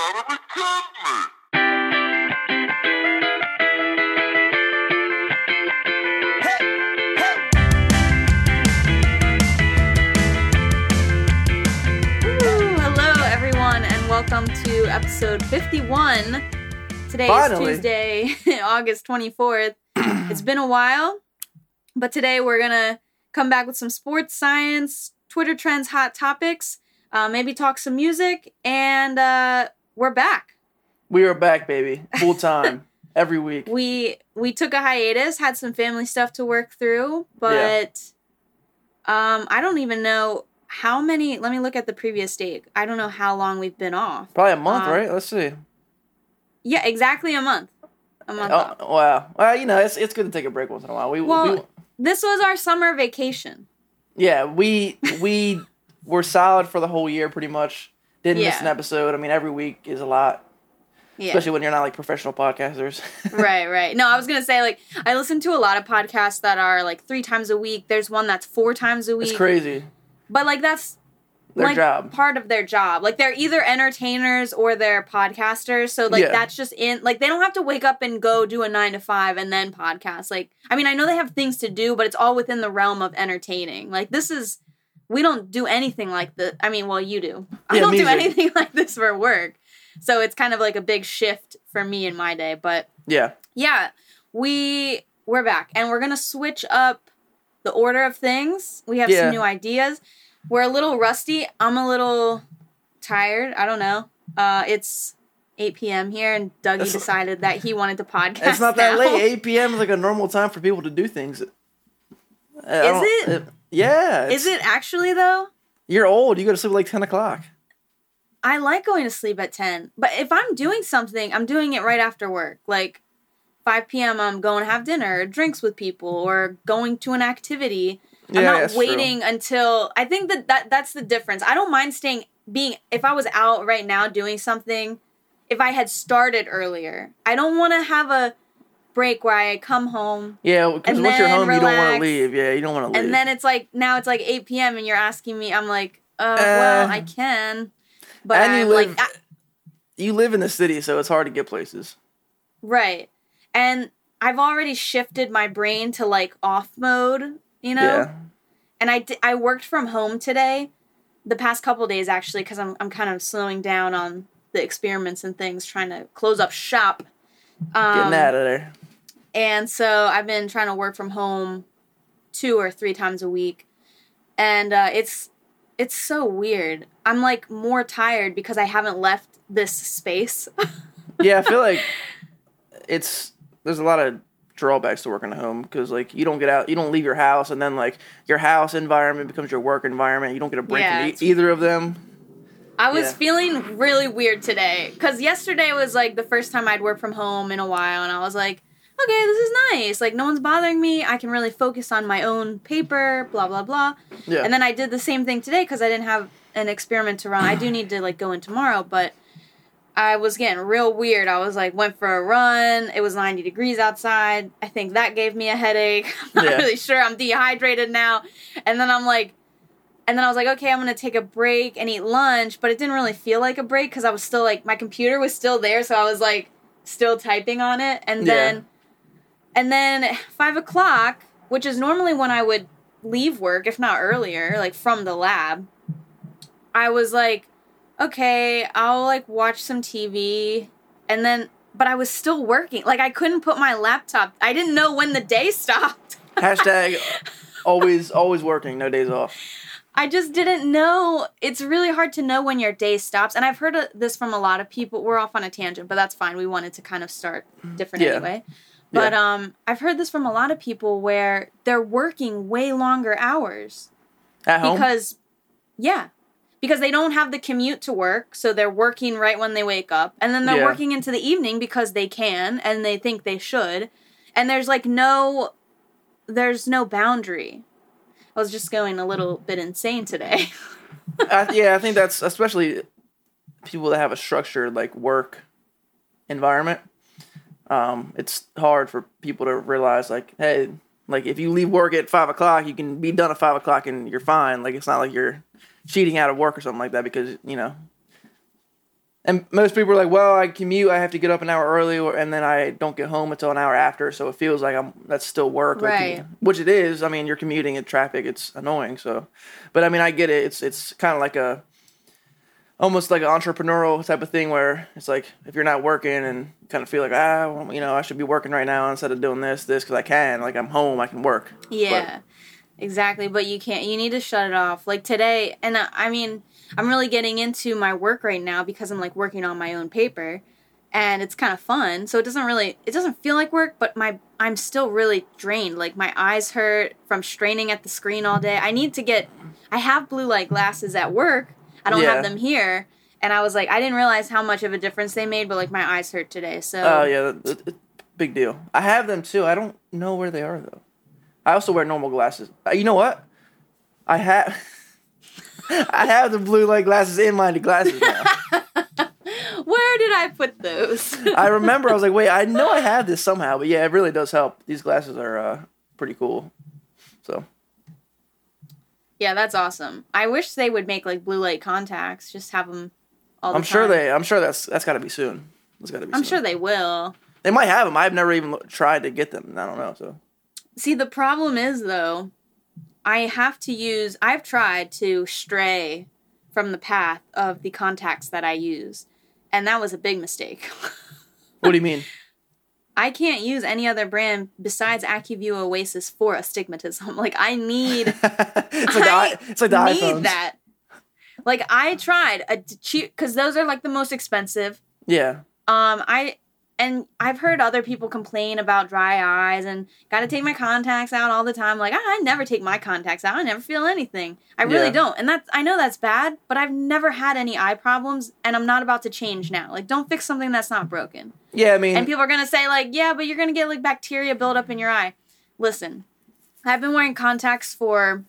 gotta become me. Hey, hey. Ooh, hello, everyone, and welcome to episode 51. Today is Tuesday, August 24th. It's been a while, but today we're going to come back with some sports, science, Twitter trends, hot topics, maybe talk some music, and we're back. We are back, baby. Full time. Every week. We took a hiatus, had some family stuff to work through, but I don't even know how many. Let me look at the previous date. I don't know how long we've been off. Probably a month, right? Let's see. Yeah, exactly a month. Oh, wow. Well, you know, it's good to take a break once in a while. This was our summer vacation. Yeah, we were solid for the whole year pretty much. Didn't miss an episode. I mean, every week is a lot. Yeah. Especially when you're not like professional podcasters. Right. No, I was going to say, like, I listen to a lot of podcasts that are like 3 times a week. There's one that's 4 times a week. It's crazy. But like that's their job. Part of their job. Like, they're either entertainers or they're podcasters. So, like, that's just in... Like, they don't have to wake up and go do a 9 to 5 and then podcast. Like, I mean, I know they have things to do, but it's all within the realm of entertaining. Like, this is... We don't do anything like this. I mean, well, you do. I don't do anything like this for work. So, it's kind of like a big shift for me in my day. But... Yeah. Yeah. We're back. And we're gonna switch up the order of things. We have some new ideas. We're a little rusty. I'm a little tired. I don't know. It's 8 p.m. here, and Dougie decided that he wanted to podcast. It's not that late. 8 p.m. is like a normal time for people to do things. Is it? Yeah. Is it actually, though? You're old. You go to sleep at like 10 o'clock. I like going to sleep at 10. But if I'm doing something, I'm doing it right after work. Like 5 p.m., I'm going to have dinner or drinks with people or going to an activity. I'm not waiting until... I think that's the difference. I don't mind being... If I was out right now doing something, if I had started earlier, I don't want to have a break where I come home. Yeah, because once you're home, relax, you don't want to leave. Yeah, you don't want to leave. And then it's like... Now it's like 8 p.m. and you're asking me... I'm like, well, I can. But I'm like... You live in the city, so it's hard to get places. Right. And I've already shifted my brain to like off mode... You know, and I worked from home today, the past couple days actually, because I'm kind of slowing down on the experiments and things, trying to close up shop. Getting out of there. And so I've been trying to work from home 2 or 3 times a week, and it's so weird. I'm like more tired because I haven't left this space. Yeah, I feel like there's a lot of drawbacks to working at home because like you don't get out, you don't leave your house, and then like your house environment becomes your work environment. You don't get a break from either of them. I was feeling really weird today because yesterday was like the first time I'd worked from home in a while, and I was like, okay, this is nice. Like no one's bothering me. I can really focus on my own paper. Blah blah blah. Yeah. And then I did the same thing today because I didn't have an experiment to run. I do need to like go in tomorrow, but. I was getting real weird. I was like, went for a run. It was 90 degrees outside. I think that gave me a headache. I'm not really sure. I'm dehydrated now. And then I was like, okay, I'm going to take a break and eat lunch. But it didn't really feel like a break because I was still like, my computer was still there. So I was like, still typing on it. And then 5 o'clock, which is normally when I would leave work, if not earlier, like from the lab, I was like, okay, I'll, like, watch some TV, and then, but I was still working. Like, I couldn't put my laptop, I didn't know when the day stopped. Hashtag always working, no days off. I just didn't know. It's really hard to know when your day stops, and I've heard this from a lot of people. We're off on a tangent, but that's fine. We wanted to kind of start different anyway. But I've heard this from a lot of people where they're working way longer hours. At home? Because they don't have the commute to work, so they're working right when they wake up. And then they're working into the evening because they can, and they think they should. And there's, like, there's no boundary. I was just going a little bit insane today. I think that's especially people that have a structured, like, work environment. It's hard for people to realize, like, hey, like, if you leave work at 5 o'clock, you can be done at 5 o'clock and you're fine. Like, it's not like you're... cheating out of work or something like that because, you know, And most people are like, well, I commute, I have to get up an hour early, and then I don't get home until an hour after, so it feels like that's still work. Right. Like, which it is. I mean, you're commuting in traffic. It's annoying. So, but, I mean, I get it. It's kind of like almost like an entrepreneurial type of thing where it's like if you're not working and kind of feel like, well, you know, I should be working right now instead of doing this because I can. Like, I'm home. I can work. Yeah, but, exactly. But you can't. You need to shut it off. Like, today, and I mean, I'm really getting into my work right now because I'm, like, working on my own paper, and it's kind of fun. So it doesn't feel like work, but I'm still really drained. Like, my eyes hurt from straining at the screen all day. I have blue light glasses at work. I don't have them here. And I was like, I didn't realize how much of a difference they made, but, like, my eyes hurt today, so. Oh, yeah, big deal. I have them, too. I don't know where they are, though. I also wear normal glasses. You know what? I have the blue light glasses in my glasses now. Where did I put those? I remember. I was like, wait, I know I have this somehow. But, yeah, it really does help. These glasses are pretty cool. So. Yeah, that's awesome. I wish they would make, like, blue light contacts. Just have them all the time. I'm sure that's got to be soon. I'm sure they will. They might have them. I've never even tried to get them. And I don't know. So. See, the problem is, though, I've tried to stray from the path of the contacts that I use. And that was a big mistake. What do you mean? I can't use any other brand besides Acuvue Oasis for astigmatism. Like, I need... it's like the iPhones. That. Like, I tried a cheap... Because those are, like, the most expensive. Yeah. And I've heard other people complain about dry eyes and got to take my contacts out all the time. Like, I never take my contacts out. I never feel anything. I really don't. And I know that's bad, but I've never had any eye problems, and I'm not about to change now. Like, don't fix something that's not broken. Yeah, I mean. And people are going to say, like, yeah, but you're going to get, like, bacteria buildup in your eye. Listen, I've been wearing contacts for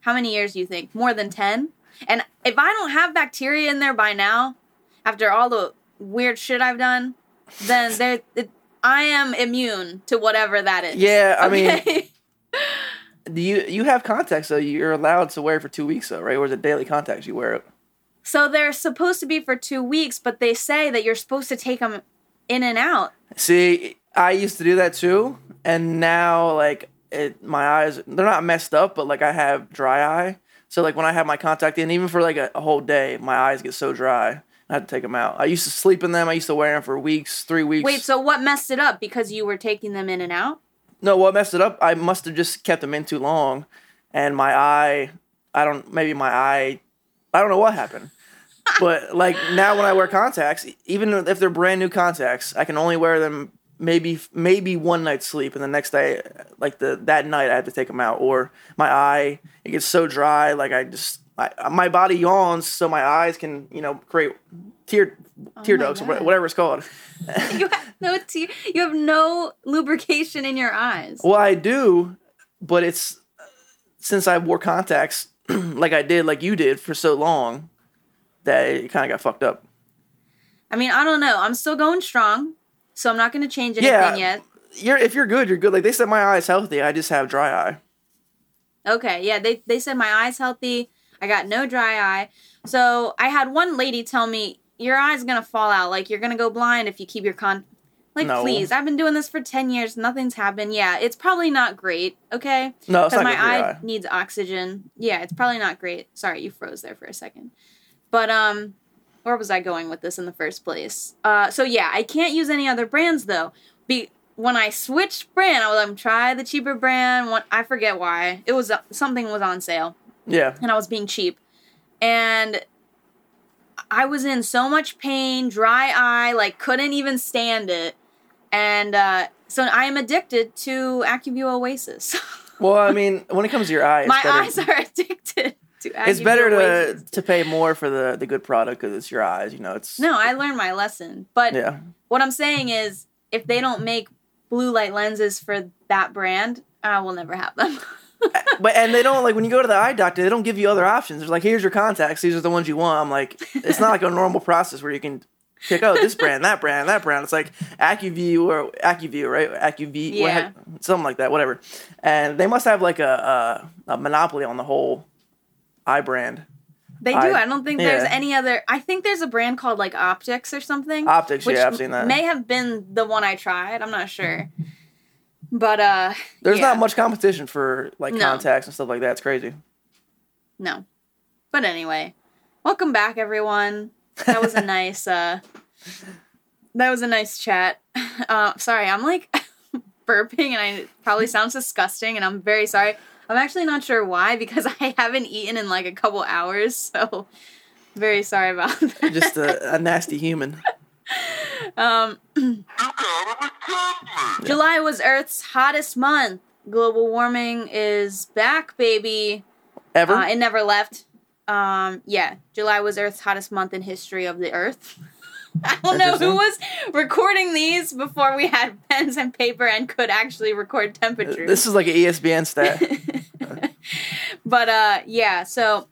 how many years do you think? More than 10? And if I don't have bacteria in there by now, after all the weird shit I've done... then I am immune to whatever that is. Yeah, I mean, you have contacts, so you're allowed to wear it for 2 weeks, though, right? Or is it daily contacts you wear it? So they're supposed to be for 2 weeks, but they say that you're supposed to take them in and out. See, I used to do that, too, and now, like, my eyes, they're not messed up, but, like, I have dry eye. So, like, when I have my contact in, even for, like, a whole day, my eyes get so dry. I had to take them out. I used to sleep in them. I used to wear them for weeks, 3 weeks. Wait, so what messed it up? Because you were taking them in and out? No, what messed it up, I must have just kept them in too long. And I don't know what happened. But, like, now when I wear contacts, even if they're brand new contacts, I can only wear them maybe one night's sleep. And the next day, like, that night, I have to take them out. Or my eye, it gets so dry, like, my body yawns so my eyes can, you know, create tear ducts, or whatever it's called. You have no lubrication in your eyes. Well, I do, but it's since I wore contacts like you did for so long that it kind of got fucked up. I mean, I don't know. I'm still going strong, so I'm not going to change anything yet. If you're good, you're good. Like, they said my eye's healthy. I just have dry eye. Okay, yeah, they said my eye's healthy. I got no dry eye. So I had one lady tell me, your eye's going to fall out. Like, you're going to go blind if you keep your no. Please, I've been doing this for 10 years. Nothing's happened. Yeah, it's probably not great, okay? No, it's not great. Because my eye needs oxygen. Yeah, it's probably not great. Sorry, you froze there for a second. But where was I going with this in the first place? So, yeah, I can't use any other brands, though. When I switched brand, I was like, try the cheaper brand. I forget why. It was something was on sale. Yeah. And I was being cheap. And I was in so much pain, dry eye, like, couldn't even stand it. And so I am addicted to Acuvue Oasis. Well, I mean, when it comes to your eye, eyes are addicted to Acuvue Oasis. It's better to pay more for the good product because it's your eyes, you know. No, I learned my lesson. But what I'm saying is if they don't make blue light lenses for that brand, I will never have them. And they don't, like, when you go to the eye doctor, they don't give you other options. They're like, here's your contacts. These are the ones you want. I'm like, it's not like a normal process where you can pick out this brand, that brand, that brand. It's like Acuvue, right? Acuvue, yeah. Something like that, whatever. And they must have, like, a monopoly on the whole eye brand. They do. I don't think there's any other. I think there's a brand called like Optics or something. Optics, yeah, I've seen that. May have been the one I tried. I'm not sure. But there's not much competition for like contacts and stuff like that. It's crazy. No. But anyway, welcome back everyone. That was a nice that was a nice chat. Sorry, I'm like burping and I probably sounds disgusting and I'm very sorry. I'm actually not sure why because I haven't eaten in like a couple hours, so very sorry about that. Just a nasty human. July was Earth's hottest month. Global warming is back, baby. Ever? It never left. July was Earth's hottest month in history of the Earth. I don't know who was recording these before we had pens and paper and could actually record temperatures. This is like an ESPN stat. But, so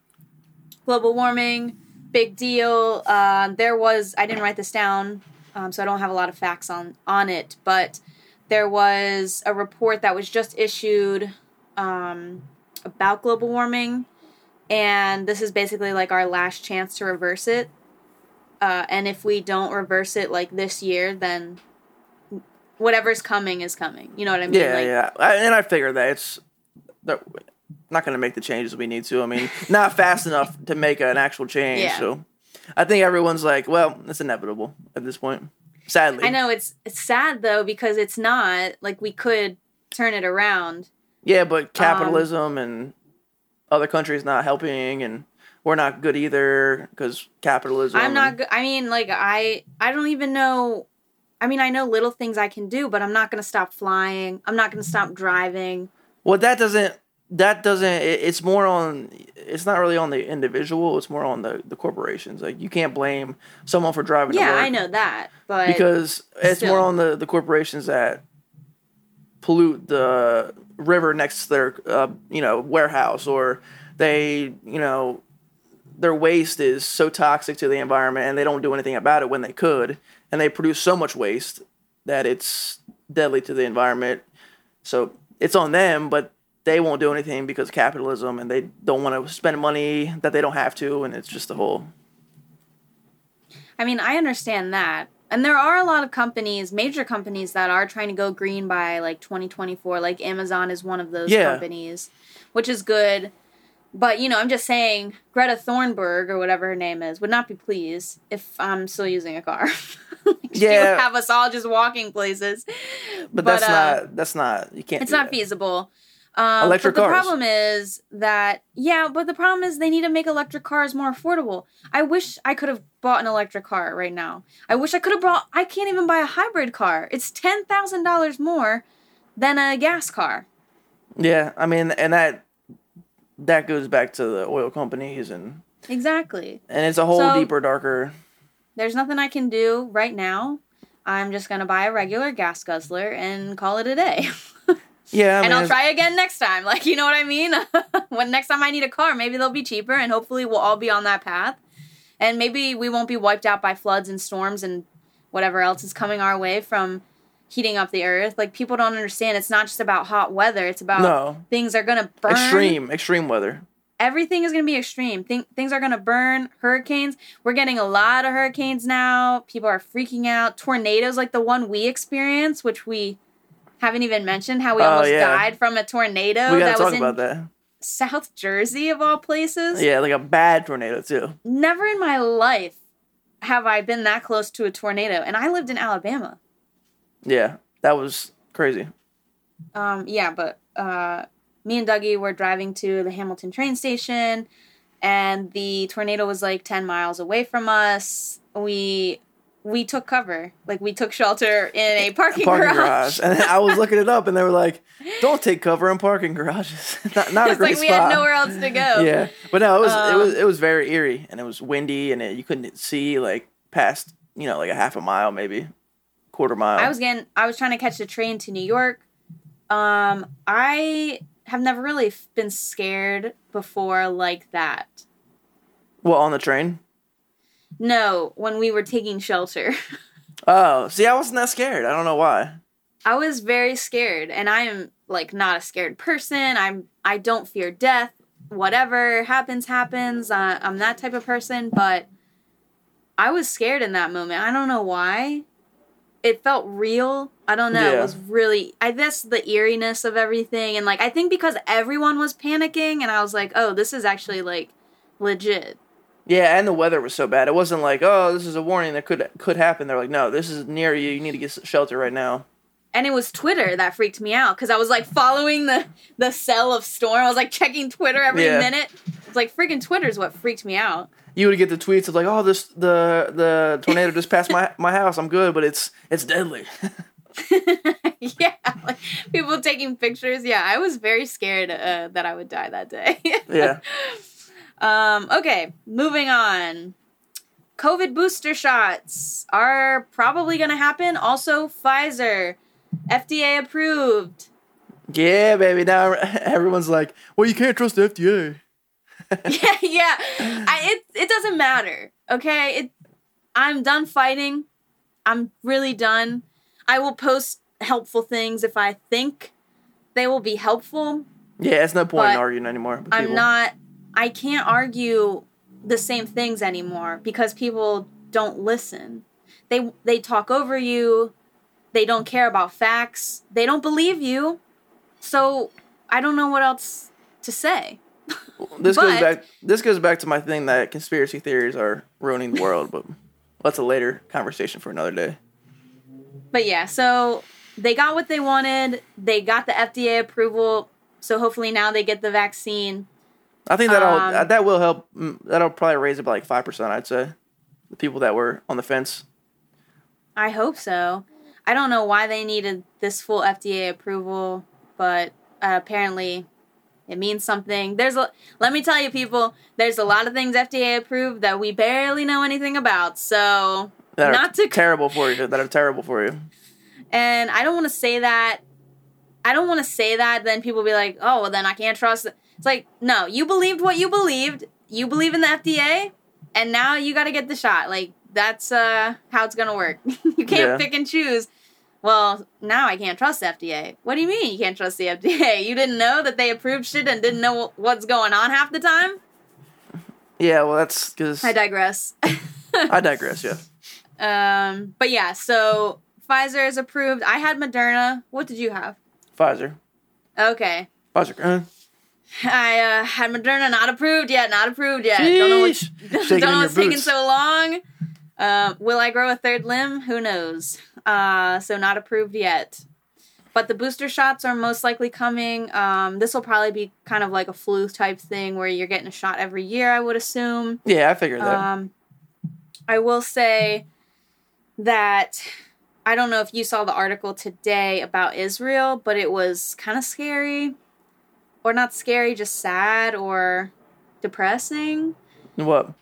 global warming, big deal. There was, I didn't write this down, so I don't have a lot of facts on it, but there was a report that was just issued about global warming, and this is basically like our last chance to reverse it. And if we don't reverse it, like, this year, then whatever's coming is coming. You know what I mean? Yeah, like, yeah. And I figure that that we're not going to make the changes we need to. I mean, not fast enough to make an actual change. Yeah. So I think everyone's like, well, it's inevitable at this point. Sadly. I know. It's sad, though, because it's not. Like, we could turn it around. Yeah, but capitalism and other countries not helping and... We're not good either because capitalism. I'm not good. I mean, like, I don't even know. I mean, I know little things I can do, but I'm not going to stop flying. I'm not going to stop driving. Well, it's more on, it's not really on the individual. It's more on the corporations. Like, you can't blame someone for driving to work. Yeah, I know that. But because it's more on the corporations that pollute the river next to their, warehouse or they, their waste is so toxic to the environment and they don't do anything about it when they could. And they produce so much waste that it's deadly to the environment. So it's on them, but they won't do anything because of capitalism and they don't want to spend money that they don't have to. And it's just the whole. I mean, I understand that. And there are a lot of companies, major companies that are trying to go green by like 2024. Like Amazon is one of those companies, which is good. But, I'm just saying Greta Thunberg or whatever her name is would not be pleased if I'm still using a car. She would have us all just walking places. But that's not, you can't. It's not feasible. Electric cars. But the problem is they need to make electric cars more affordable. I wish I could have bought an electric car right now. I can't even buy a hybrid car. It's $10,000 more than a gas car. Yeah. I mean, and that goes back to the oil companies and... Exactly. And it's a whole deeper, darker... There's nothing I can do right now. I'm just going to buy a regular gas guzzler and call it a day. Yeah. And I'll try again next time. Like, you know what I mean? When next time I need a car, maybe they'll be cheaper and hopefully we'll all be on that path. And maybe we won't be wiped out by floods and storms and whatever else is coming our way from... heating up the earth. Like, people don't understand. It's not just about hot weather. It's about things are going to burn. Extreme weather. Everything is going to be extreme. Things are going to burn. Hurricanes. We're getting a lot of hurricanes now. People are freaking out. Tornadoes, like the one we experienced, which we haven't even mentioned, how we almost died from a tornado. We got to talk about that. South Jersey, of all places. Yeah, like a bad tornado, too. Never in my life have I been that close to a tornado. And I lived in Alabama. Yeah, that was crazy. But me and Dougie were driving to the Hamilton train station, and the tornado was like 10 miles away from us. We took cover. Like, we took shelter in a parking garage. And I was looking it up, and they were like, don't take cover in parking garages. not a great spot. It's like we had nowhere else to go. Yeah, but no, it was very eerie, and it was windy, and you couldn't see, like, past, like a half a mile maybe. Quarter mile. I was trying to catch the train to New York. I have never really been scared before like that. Well, on the train? No, when we were taking shelter. Oh, see, I wasn't that scared. I don't know why. I was very scared, and I am, like, not a scared person. I don't fear death. whatever happens, happens. I'm that type of person, but I was scared in that moment. I don't know why. It felt real. I don't know. Yeah. It was really, I guess, the eeriness of everything. And, like, I think because everyone was panicking, and I was like, oh, this is actually, like, legit. Yeah, and the weather was so bad. It wasn't like, oh, this is a warning that could happen. They're like, no, this is near you. You need to get shelter right now. And it was Twitter that freaked me out, because I was, like, following the cell of storm. I was, like, checking Twitter every minute. It's like, freaking Twitter's what freaked me out. You would get the tweets of like, oh, the tornado just passed my house. I'm good, but it's deadly. Yeah, like, people taking pictures. Yeah, I was very scared that I would die that day. Yeah. Okay, moving on. COVID booster shots are probably going to happen. Also, Pfizer, FDA approved. Yeah, baby. Now everyone's like, well, you can't trust the FDA. Yeah. It doesn't matter, okay? I'm done fighting. I'm really done. I will post helpful things if I think they will be helpful. Yeah, it's no point in arguing anymore. I can't argue the same things anymore because people don't listen. They talk over you. They don't care about facts. They don't believe you. So I don't know what else to say. This goes back to my thing that conspiracy theories are ruining the world, but that's a later conversation for another day. But yeah, so they got what they wanted. They got the FDA approval, so hopefully now they get the vaccine. I think that will help. That'll probably raise it by like 5%, I'd say, the people that were on the fence. I hope so. I don't know why they needed this full FDA approval, but apparently... it means something. Let me tell you, people, there's a lot of things FDA approved that we barely know anything about. So that are terrible for you. And I don't want to say that. Then people will be like, oh, well, then I can't trust it. It's like, no, you believed what you believed. You believe in the FDA, and now you got to get the shot. Like, that's how it's going to work. You can't pick and choose. Well, now I can't trust the FDA. What do you mean you can't trust the FDA? You didn't know that they approved shit and didn't know what's going on half the time? Yeah, well, that's because... I digress, yeah. But yeah, so Pfizer is approved. I had Moderna. What did you have? Pfizer. Okay. Pfizer. I had Moderna. Not approved yet. Sheesh. Don't know what's taking so long. Will I grow a third limb? Who knows? So not approved yet. But the booster shots are most likely coming. This will probably be kind of like a flu type thing where you're getting a shot every year, I would assume. Yeah, I figured that. I will say that I don't know if you saw the article today about Israel, but it was kind of scary. Or not scary, just sad or depressing. What?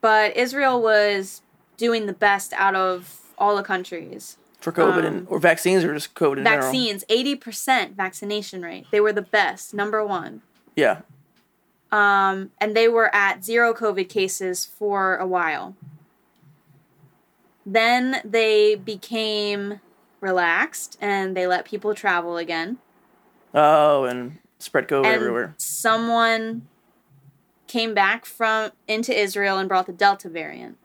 But Israel was doing the best out of all the countries. For COVID or vaccines or just COVID in general? Vaccines, 80% vaccination rate. They were the best, number one. Yeah. And they were at zero COVID cases for a while. Then they became relaxed and they let people travel again. Oh, and spread COVID everywhere. Someone came back into Israel and brought the Delta variant.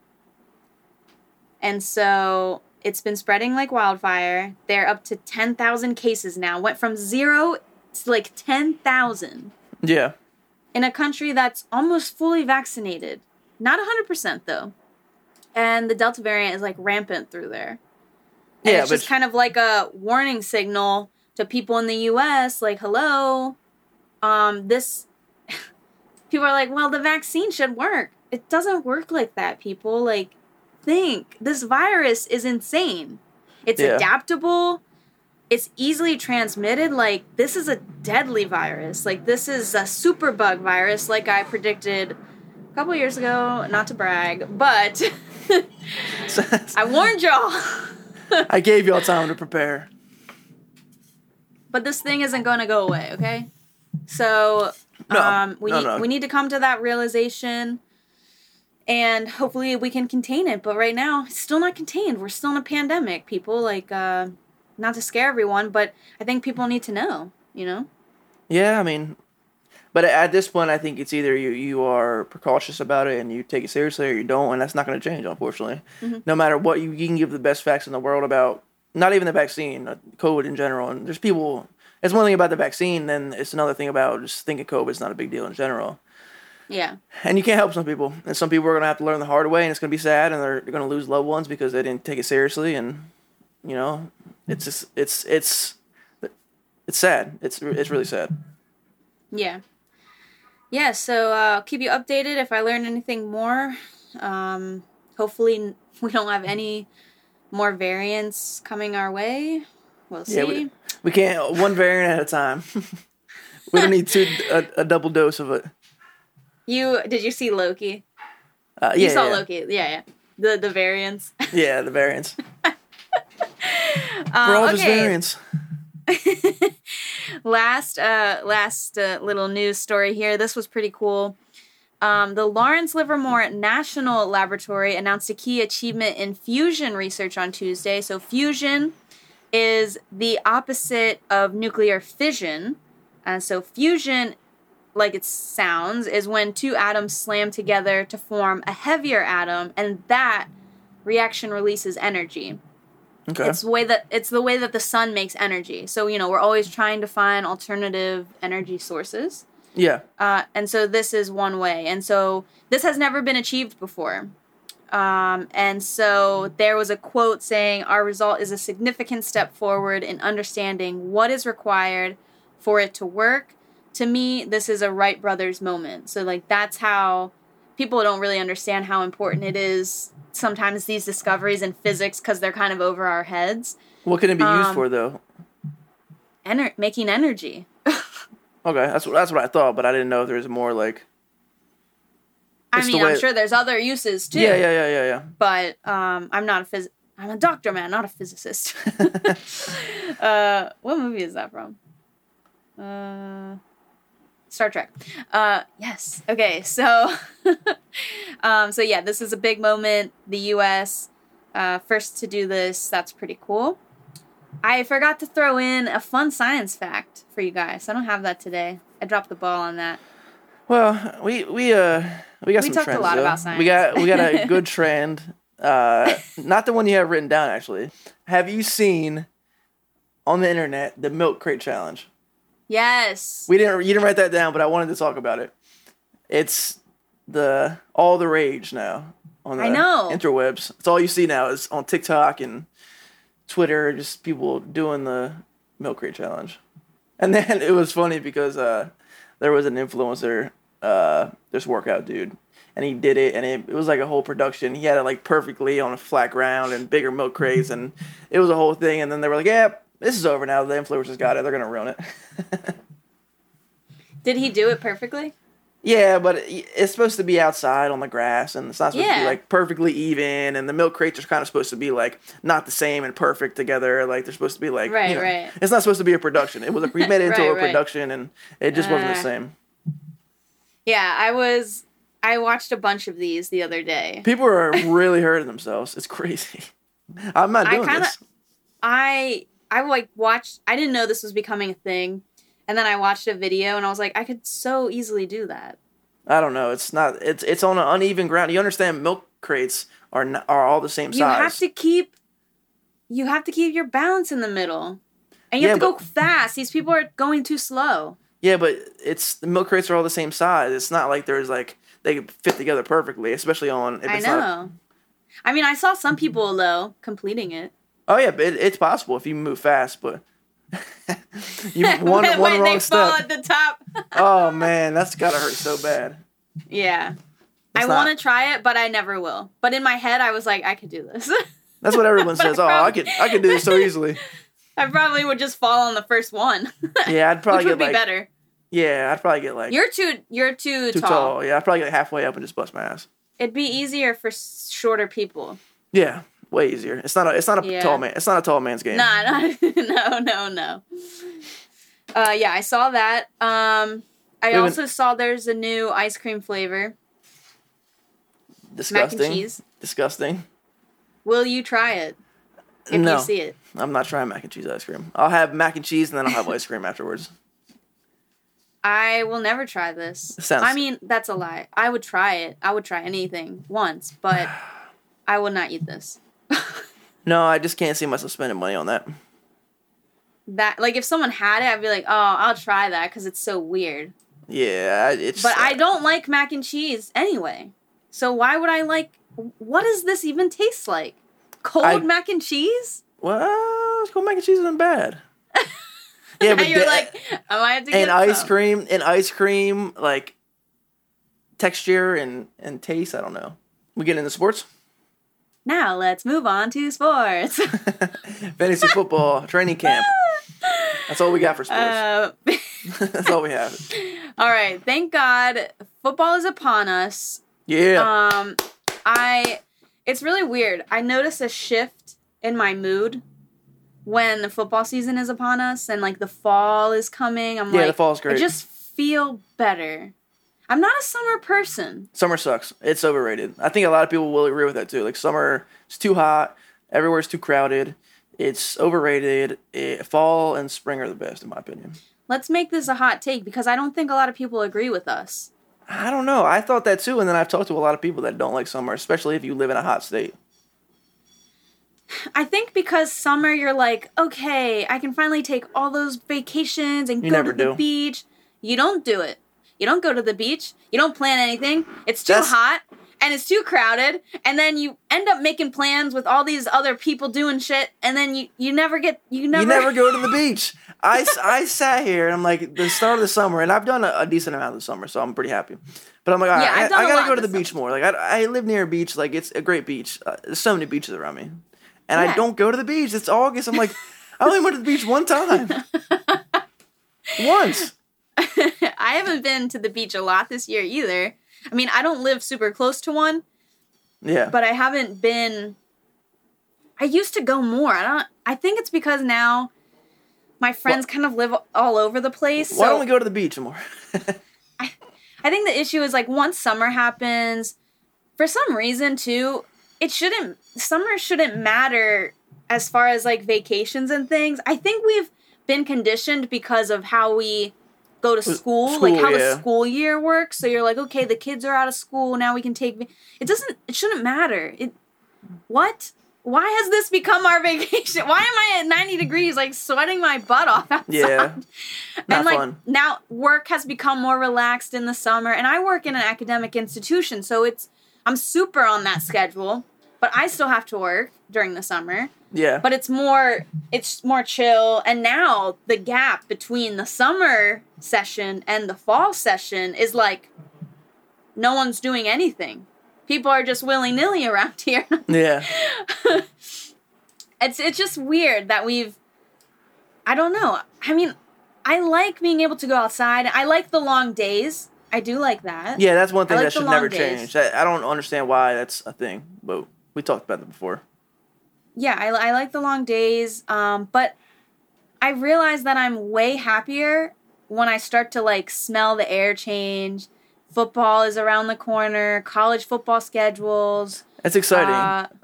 And so it's been spreading like wildfire. They're up to 10,000 cases now. Went from 0 to like 10,000. Yeah. In a country that's almost fully vaccinated. Not 100% though. And the Delta variant is like rampant through there. And yeah, it's just kind of like a warning signal to people in the U.S. like, hello, people are like, well, the vaccine should work. It doesn't work like that, people. Like, think this virus is insane. It's adaptable. It's easily transmitted. Like, this is a deadly virus. Like, this is a superbug virus, like I predicted a couple years ago. Not to brag, but I warned y'all. I gave y'all time to prepare. But this thing isn't going to go away, okay? So we need to come to that realization. And hopefully we can contain it. But right now, it's still not contained. We're still in a pandemic, people. Like, not to scare everyone, but I think people need to know, you know? Yeah, I mean, But at this point, I think it's either you are precautious about it and you take it seriously, or you don't, and that's not going to change, unfortunately. Mm-hmm. No matter what, you can give the best facts in the world about not even the vaccine, COVID in general. And there's people. It's one thing about the vaccine, then it's another thing about just thinking COVID's not a big deal in general. Yeah. And you can't help some people. And some people are going to have to learn the hard way, and it's going to be sad, and they're going to lose loved ones because they didn't take it seriously. And, you know, it's just, it's sad. It's really sad. Yeah. Yeah, so I'll keep you updated if I learn anything more. Hopefully we don't have any more variants coming our way. We'll see. Yeah, we can't, one variant at a time. We don't need a double dose of it. Did you see Loki? Yeah, you saw Loki. Yeah. The variants. Yeah, the variants. We're all just variants. Last little news story here. This was pretty cool. The Lawrence Livermore National Laboratory announced a key achievement in fusion research on Tuesday. So fusion is the opposite of nuclear fission. So fusion, like it sounds, is when two atoms slam together to form a heavier atom, and that reaction releases energy. Okay. It's the way that the sun makes energy. So, you know, we're always trying to find alternative energy sources. Yeah. And so this is one way. And so this has never been achieved before. And so there was a quote saying, "Our result is a significant step forward in understanding what is required for it to work. To me, this is a Wright brothers moment." So, like, that's how people don't really understand how important it is. Sometimes these discoveries in physics, because they're kind of over our heads. What can it be used for, though? Making energy. Okay, that's what I thought, but I didn't know if there was more, like... I mean, I'm sure there's other uses, too. Yeah. But I'm a doctor, man, not a physicist. What movie is that from? Star Trek. Yes. Okay. So, so yeah, this is a big moment. The U.S. First to do this. That's pretty cool. I forgot to throw in a fun science fact for you guys. I don't have that today. I dropped the ball on that. Well, we talked trends, a lot about science. We got a good trend. Not the one you have written down, actually. Have you seen on the internet the Milk Crate Challenge? Yes. You didn't write that down, but I wanted to talk about it. It's all the rage now on the interwebs. It's all you see now is on TikTok and Twitter, just people doing the Milk Crate Challenge. And then it was funny because there was an influencer, this workout dude, and he did it, and it was like a whole production. He had it like perfectly on a flat ground and bigger milk crates, and it was a whole thing. And then they were like, "Yeah, this is over now. The influencers got it. They're going to ruin it." Did he do it perfectly? Yeah, but it's supposed to be outside on the grass, and it's not supposed to be, like, perfectly even, and the milk crates are kind of supposed to be, like, not the same and perfect together. Like, they're supposed to be, like... Right, you know, right. It's not supposed to be a production. It was like we made it into a production, and it just wasn't the same. Yeah, I watched a bunch of these the other day. People are really hurting themselves. It's crazy. I'm not doing this. I didn't know this was becoming a thing, and then I watched a video, and I was like, I could so easily do that. I don't know. It's on an uneven ground. You understand milk crates are all the same size. You have to keep your balance in the middle, and you have to go fast. These people are going too slow. Yeah, but the milk crates are all the same size. It's not like there's like they fit together perfectly, especially on. If it's I know. Not... I mean, I saw some people though completing it. Oh yeah, but it's possible if you move fast, but you one wrong step. When they fall at the top. Oh man, that's gotta hurt so bad. Yeah, I want to try it, but I never will. But in my head, I was like, I could do this. That's what everyone says. I could do this so easily. I probably would just fall on the first one. Yeah, I'd probably get be better. Yeah, I'd probably get like you're too tall. Yeah, I'd probably get halfway up and just bust my ass. It'd be easier for shorter people. Yeah. Way easier. It's not a tall man. It's not a tall man's game. No. Yeah, I saw that. I also saw there's a new ice cream flavor. Disgusting. Mac and cheese. Disgusting. Will you try it? If you see it. I'm not trying mac and cheese ice cream. I'll have mac and cheese and then I'll have ice cream afterwards. I will never try this. I mean, that's a lie. I would try it. I would try anything once, but I will not eat this. No, I just can't see myself spending money on that. That, like, if someone had it, I'd be like, oh, I'll try that because it's so weird. Yeah, it's... But I don't like mac and cheese anyway. So why would I like... What does this even taste like? Cold mac and cheese? Well, cold mac and cheese isn't bad. Yeah, but you're like, I might have to get and ice cream. And ice cream, like, texture and taste, I don't know. We get into sports? Now let's move on to sports. Fantasy football, training camp. That's all we got for sports. That's all we have. All right. Thank God. Football is upon us. Yeah. It's really weird. I notice a shift in my mood when the football season is upon us and, like, the fall is coming. I'm the fall's great. I just feel better. I'm not a summer person. Summer sucks. It's overrated. I think a lot of people will agree with that, too. Like, summer, it's too hot. Everywhere's too crowded. It's overrated. Fall and spring are the best, in my opinion. Let's make this a hot take, because I don't think a lot of people agree with us. I don't know. I thought that, too, and then I've talked to a lot of people that don't like summer, especially if you live in a hot state. I think because summer, you're like, okay, I can finally take all those vacations and go to the beach. You don't do it. You don't go to the beach. You don't plan anything. It's too hot, and it's too crowded, and then you end up making plans with all these other people doing shit, and then you never go to the beach. I sat here, and I'm like, the start of the summer, and I've done a decent amount of the summer, so I'm pretty happy. But I'm like, all right, I got to go to the beach more. Like, I live near a beach. Like, it's a great beach. There's so many beaches around me. And I don't go to the beach. It's August. I'm like, I only went to the beach one time. Once. I haven't been to the beach a lot this year either. I mean, I don't live super close to one. Yeah. But I haven't been... I used to go more. I think it's because now my friends kind of live all over the place. Why don't we go to the beach more? I think the issue is, like, once summer happens, for some reason, too, summer shouldn't matter as far as, like, vacations and things. I think we've been conditioned because of how we... go to school, like how the school year works. So you're like, okay, the kids are out of school now. We can take it shouldn't matter. Why has this become our vacation? Why am I at 90 degrees, like sweating my butt off outside? Yeah, and like fun. Now work has become more relaxed in the summer, and I work in an academic institution, so I'm super on that schedule. But I still have to work during the summer. Yeah, but it's more chill. And now the gap between the summer session and the fall session is like no one's doing anything. People are just willy-nilly around here. Yeah, it's just weird that I don't know. I mean, I like being able to go outside. I like the long days. I do like that. Yeah, that's one thing that should never change. I don't understand why that's a thing, but we talked about that before. Yeah, I like the long days, but I realize that I'm way happier when I start to, like, smell the air change. Football is around the corner. College football schedules. That's exciting.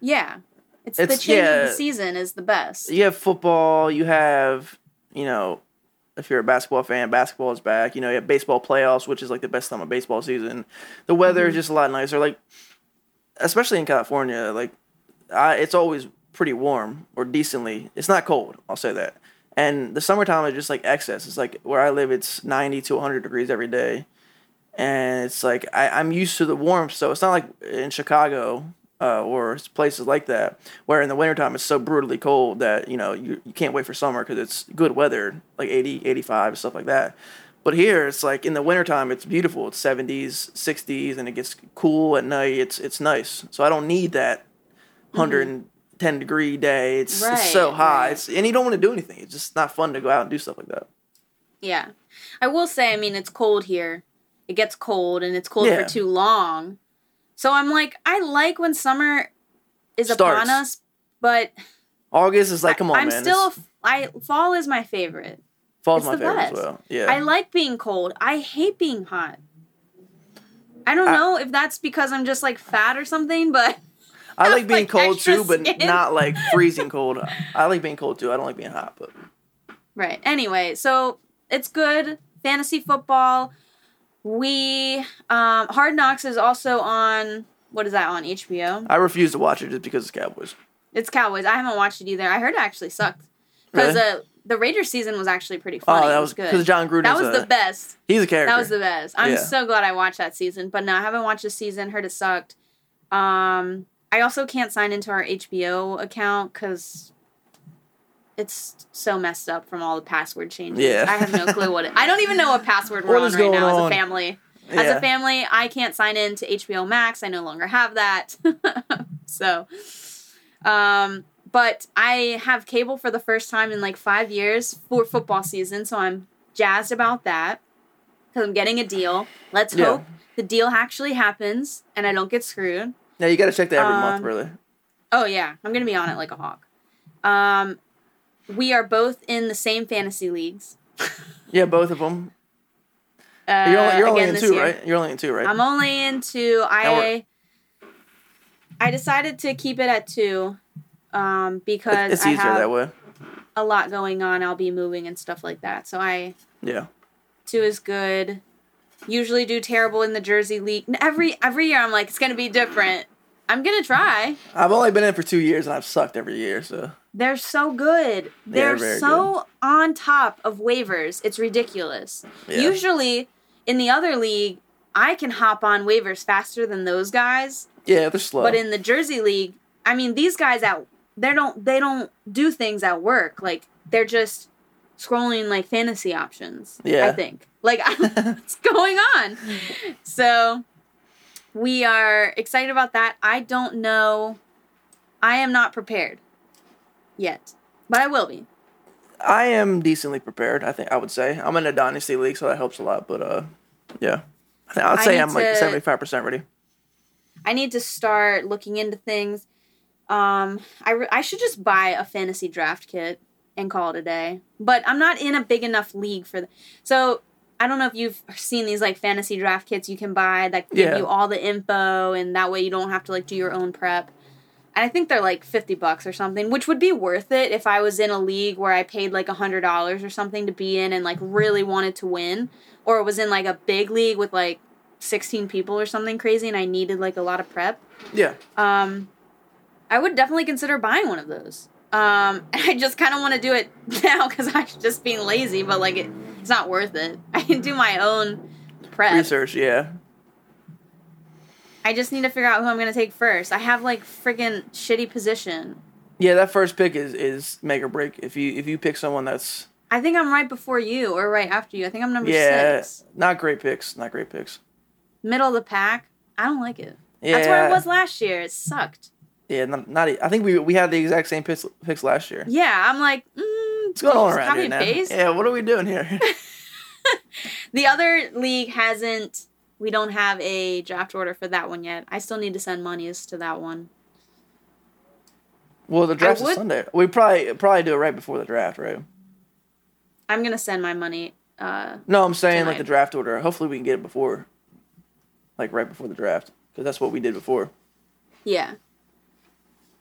Yeah. It's the change of the season is the best. You have football. You have, you know... If you're a basketball fan, basketball is back. You know, you have baseball playoffs, which is, like, the best time of baseball season. The weather is just a lot nicer. Like, especially in California, like, it's always pretty warm or decently. It's not cold, I'll say that. And the summertime is just, like, excess. It's, like, where I live, it's 90 to 100 degrees every day. And it's, like, I'm used to the warmth. So it's not like in Chicago or places like that where in the wintertime it's so brutally cold that, you know, you can't wait for summer because it's good weather, like 80, 85, stuff like that. But here it's like in the wintertime it's beautiful. It's 70s, 60s, and it gets cool at night. It's nice. So I don't need that 110 degree day. It's so high. Right. And you don't want to do anything. It's just not fun to go out and do stuff like that. Yeah. I will say, I mean, it's cold here. It gets cold and it's cold for too long. So I'm like, I like when summer is upon us, but... August is like, come on, I'm man. Fall is my favorite. Fall's my favorite as well, yeah. I like being cold. I hate being hot. I don't know if that's because I'm just, like, fat or something, but... I like being cold, too, but not, like, freezing cold. I like being cold, too. I don't like being hot, but... Right. Anyway, so it's good. fantasy football. We, Hard Knocks is also on, what is that on, HBO? I refuse to watch it just because it's Cowboys. It's Cowboys. I haven't watched it either. I heard it actually sucked. Because really? The Raiders season was actually pretty funny. Oh, that was good. Because John Gruden. That was the best. He's a character. That was the best. I'm so glad I watched that season. But no, I haven't watched this season. Heard it sucked. I also can't sign into our HBO account because it's so messed up from all the password changes. Yeah. I have no clue what it... I don't even know what password we're on right now as a family. Yeah. As a family, I can't sign in to HBO Max. I no longer have that. So... But I have cable for the first time in like 5 years for football season, so I'm jazzed about that because I'm getting a deal. Let's hope the deal actually happens and I don't get screwed. Yeah, you got to check that every month, really. Oh, yeah. I'm going to be on it like a hawk. We are both in the same fantasy leagues. Yeah, both of them. You're only in two, right? I'm only in two. I decided to keep it at two. Because it's easier that way. A lot going on. I'll be moving and stuff like that. So two is good. Usually do terrible in the Jersey League. Every year I'm like, it's gonna be different. I'm gonna try. I've only been in for 2 years and I've sucked every year. So they're so good. They're so good. On top of waivers. It's ridiculous. Yeah. Usually in the other league, I can hop on waivers faster than those guys. Yeah, they're slow. But in the Jersey League, I mean, these guys they don't do things at work. Like, they're just scrolling, like, fantasy options, I think. Like, I don't know what's going on? So, we are excited about that. I don't know. I am not prepared yet, but I will be. I am decently prepared, I think I would say. I'm in a dynasty league, so that helps a lot. But, yeah. I'd say I'm, like, 75% ready. I need to start looking into things. I should just buy a fantasy draft kit and call it a day. But I'm not in a big enough league for that. So I don't know if you've seen these like fantasy draft kits you can buy that give you all the info, and that way you don't have to like do your own prep. And I think they're like $50 or something, which would be worth it if I was in a league where I paid like $100 or something to be in and like really wanted to win, or was in like a big league with like 16 people or something crazy and I needed like a lot of prep. Yeah. I would definitely consider buying one of those. And I just kind of want to do it now because I'm just being lazy, but, like, it's not worth it. I can do my own prep. Research, yeah. I just need to figure out who I'm going to take first. I have, like, freaking shitty position. Yeah, that first pick is make or break. If you pick someone that's... I think I'm right before you or right after you. I think I'm number six. Yeah, not great picks. Middle of the pack. I don't like it. Yeah. That's where I was last year. It sucked. Yeah, not. I think we had the exact same picks last year. Yeah, I'm like, what's going on around here now? Yeah, what are we doing here? The other league hasn't. We don't have a draft order for that one yet. I still need to send monies to that one. Well, the draft is Sunday. We probably do it right before the draft, right? I'm gonna send my money. No, I'm saying tonight. Like the draft order. Hopefully, we can get it before, like right before the draft, because that's what we did before. Yeah.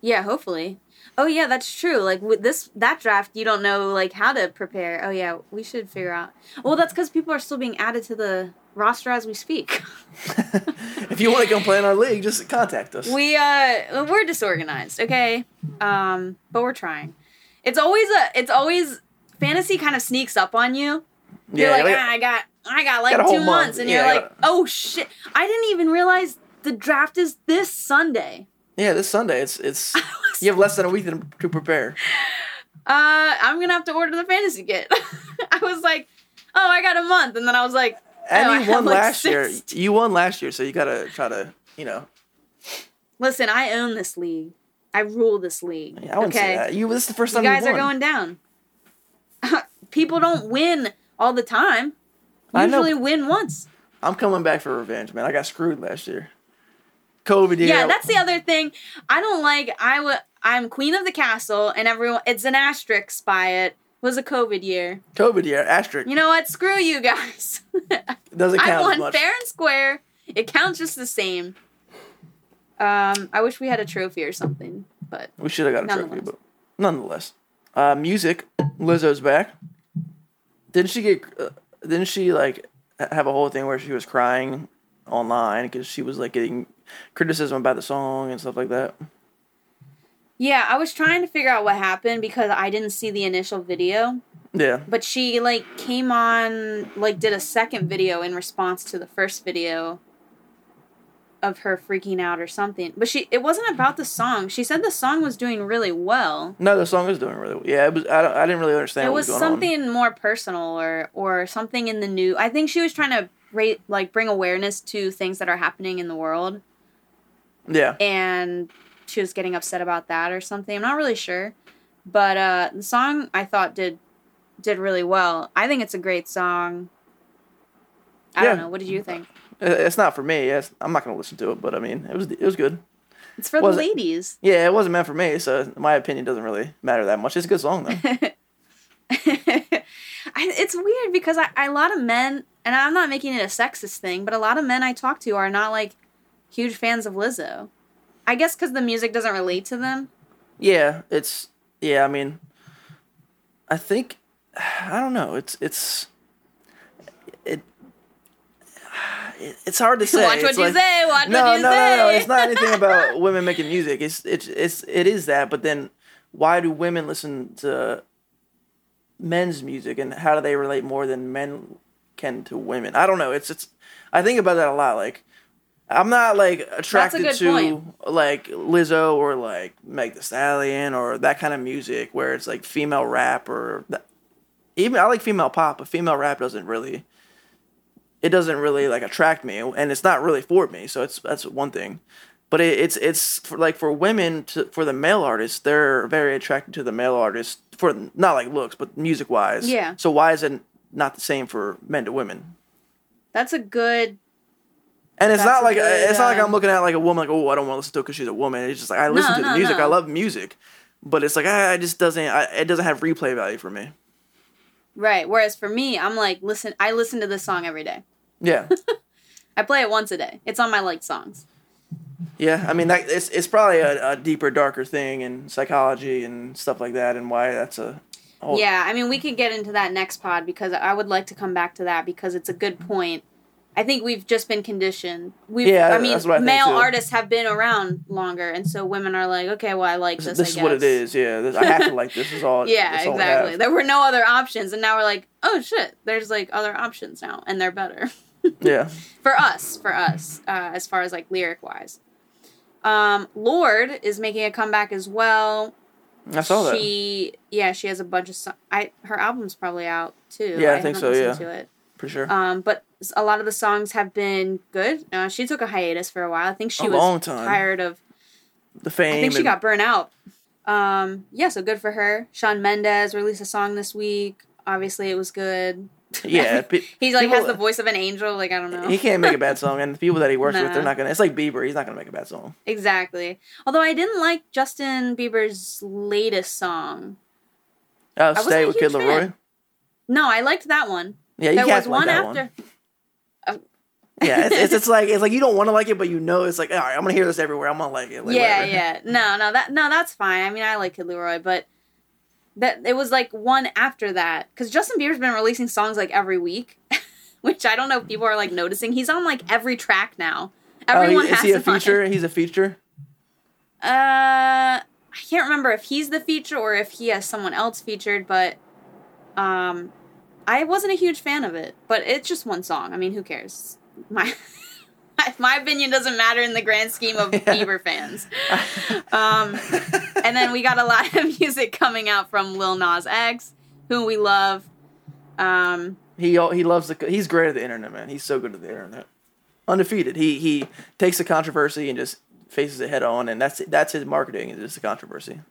Yeah, hopefully. Oh, yeah, that's true. Like, with that draft, you don't know, like, how to prepare. Oh, yeah, we should figure out. Well, that's because people are still being added to the roster as we speak. If you want to come play in our league, just contact us. We're disorganized, okay? But we're trying. It's always fantasy kind of sneaks up on you. You're like, I got like 2 months. And you're like, oh, shit. I didn't even realize the draft is this Sunday. Yeah, this Sunday. It's you have less than a week to prepare. I'm going to have to order the fantasy kit. I was like, oh, I got a month. And then I was like, You won last year, so you got to try to, you know. Listen, I own this league. I rule this league. Yeah, I wouldn't say that. This is the first time you guys are going down. People don't win all the time. You usually win once. I'm coming back for revenge, man. I got screwed last year. COVID year. Yeah, that's the other thing. I don't like. I'm queen of the castle, and everyone. It's an asterisk by it. Was a COVID year. COVID year asterisk. You know what? Screw you guys. It doesn't count. I won much. Fair and square. It counts just the same. I wish we had a trophy or something, but we should have got a trophy. But nonetheless, music. Lizzo's back. Didn't she get Didn't she like have a whole thing where she was crying online because she was like getting criticism about the song and stuff like that? Yeah, I was trying to figure out what happened because I didn't see the initial video. Yeah. But she, like, came on, like, did a second video in response to the first video of her freaking out or something. But it wasn't about the song. She said the song was doing really well. No, the song was doing really well. Yeah, it was. I didn't really understand what was going on. It was something more personal or something in the news. I think she was trying to, bring awareness to things that are happening in the world. Yeah. And she was getting upset about that or something. I'm not really sure. But the song, I thought, did really well. I think it's a great song. I don't know. What did you think? It's not for me. I'm not going to listen to it, but, I mean, it was good. It's for the ladies. Yeah, it wasn't meant for me, so my opinion doesn't really matter that much. It's a good song, though. It's weird because a lot of men, and I'm not making it a sexist thing, but a lot of men I talk to are not, like, huge fans of Lizzo. I guess because the music doesn't relate to them. Yeah, I mean, I think, I don't know, it's hard to say. Watch what you say, watch what you say. No, it's not anything about women making music. It is that, but then why do women listen to men's music, and how do they relate more than men can to women? I don't know, I think about that a lot, like, I'm not, like, attracted to, like, Lizzo or, like, Meg Thee Stallion or that kind of music where it's, like, female rap or... Even I like female pop, but female rap doesn't really, like, attract me. And it's not really for me, so that's one thing. But for women, for the male artists, they're very attracted to the male artists. For, not, like, looks, but music-wise. Yeah. So why is it not the same for men to women? That's a good... And it's not like I'm looking at like a woman like, oh, I don't want to listen to it because she's a woman. It's just like I listen to the music. I love music, but it's like it doesn't have replay value for me. Right. Whereas for me, I'm like I listen to this song every day. Yeah. I play it once a day. It's on my liked songs. Yeah, I mean it's probably a deeper, darker thing in psychology and stuff like that, and why that's a. Whole... Yeah, I mean we could get into that next pod because I would like to come back to that because it's a good point. I think we've just been conditioned. Male artists have been around longer, and so women are like, okay, well, I like this. This is what it is. Yeah, I have to like this. Is all. Yeah, exactly. There were no other options, and now we're like, oh shit, there's like other options now, and they're better. Yeah. For us, as far as like lyric wise, Lorde is making a comeback as well. I saw that. She has a bunch of songs. Her album's probably out too. Yeah, I think so. Yeah. To it. For sure. But a lot of the songs have been good. She took a hiatus for a while. I think she was tired of the fame. I think she got burnt out. So good for her. Shawn Mendes released a song this week. Obviously, it was good. Yeah. He like has the voice of an angel. Like, I don't know. He can't make a bad song. And the people that he works with, they're not going to. It's like Bieber. He's not going to make a bad song. Exactly. Although I didn't like Justin Bieber's latest song. Oh, Stay with Kid Laroi? No, I liked that one. Yeah, you can't like that one. Yeah, it's like you don't want to like it, but you know it's like, all right, I'm gonna hear this everywhere. I'm gonna like it. Like, yeah, whatever. Yeah. No, that's fine. I mean, I like Kid Laroi, but that it was like one after that because Justin Bieber's been releasing songs like every week, which I don't know if people are like noticing. He's on like every track now. Everyone has to find him. He's a feature. I can't remember if he's the feature or if he has someone else featured, but I wasn't a huge fan of it, but it's just one song. I mean, who cares? My opinion doesn't matter in the grand scheme of Bieber fans. And then we got a lot of music coming out from Lil Nas X, who we love. He loves he's great at the internet, man. He's so good at the internet. Undefeated. He takes the controversy and just faces it head on, and that's his marketing, is just the controversy.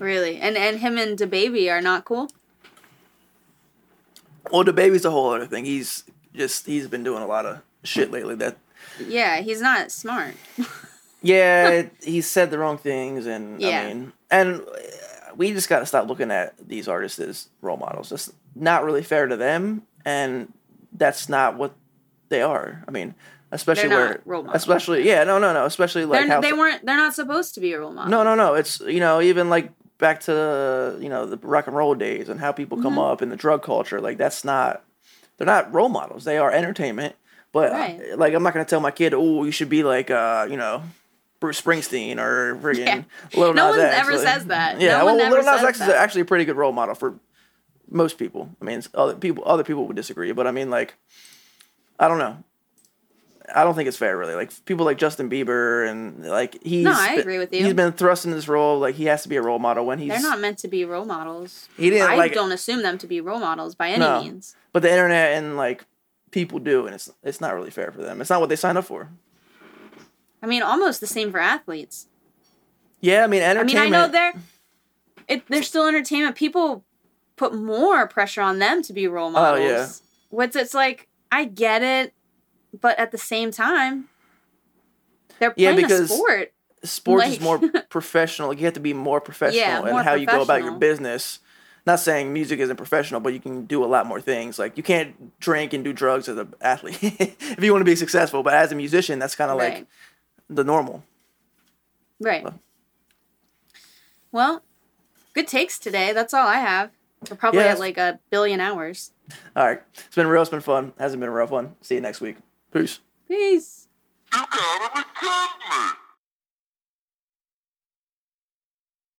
Really? And him and DaBaby are not cool? Well, DaBaby's a whole other thing. He's been doing a lot of shit lately. He's not smart. He said the wrong things, and I mean, and we just got to stop looking at these artists as role models. That's not really fair to them, and that's not what they are. I mean, especially especially like they're not supposed to be a role model. No. It's even like. Back to the rock and roll days and how people come up in the drug culture, like that's not They're not role models. They are entertainment. But, like, I'm not going to tell my kid, oh, you should be like, you know, Bruce Springsteen or friggin' Lil Nas X. No one ever says that. Yeah, well, Lil Nas X is actually a pretty good role model for most people. I mean, other people would disagree. But, I mean, like, I don't know. I don't think it's fair, really. Like, people like Justin Bieber and, like, I agree with you. He's been thrust in this role. Like, he has to be a role model when he's... They're not meant to be role models. I don't assume them to be role models by any means. But the internet and, like, people do, and it's not really fair for them. It's not what they signed up for. I mean, almost the same for athletes. Yeah, I mean, entertainment... I mean, I know they're still entertainment. People put more pressure on them to be role models. Oh, yeah. It's like, I get it. But at the same time, they're playing a sport. Sports is more professional. You have to be more professional in how you go about your business. Not saying music isn't professional, but you can do a lot more things. Like, you can't drink and do drugs as an athlete if you want to be successful. But as a musician, that's kind of like the normal. Right. So. Well, good takes today. That's all I have. We're probably at like a billion hours. All right. It's been real. It's been fun. Hasn't been real fun. See you next week. Peace. You gotta be kidding me.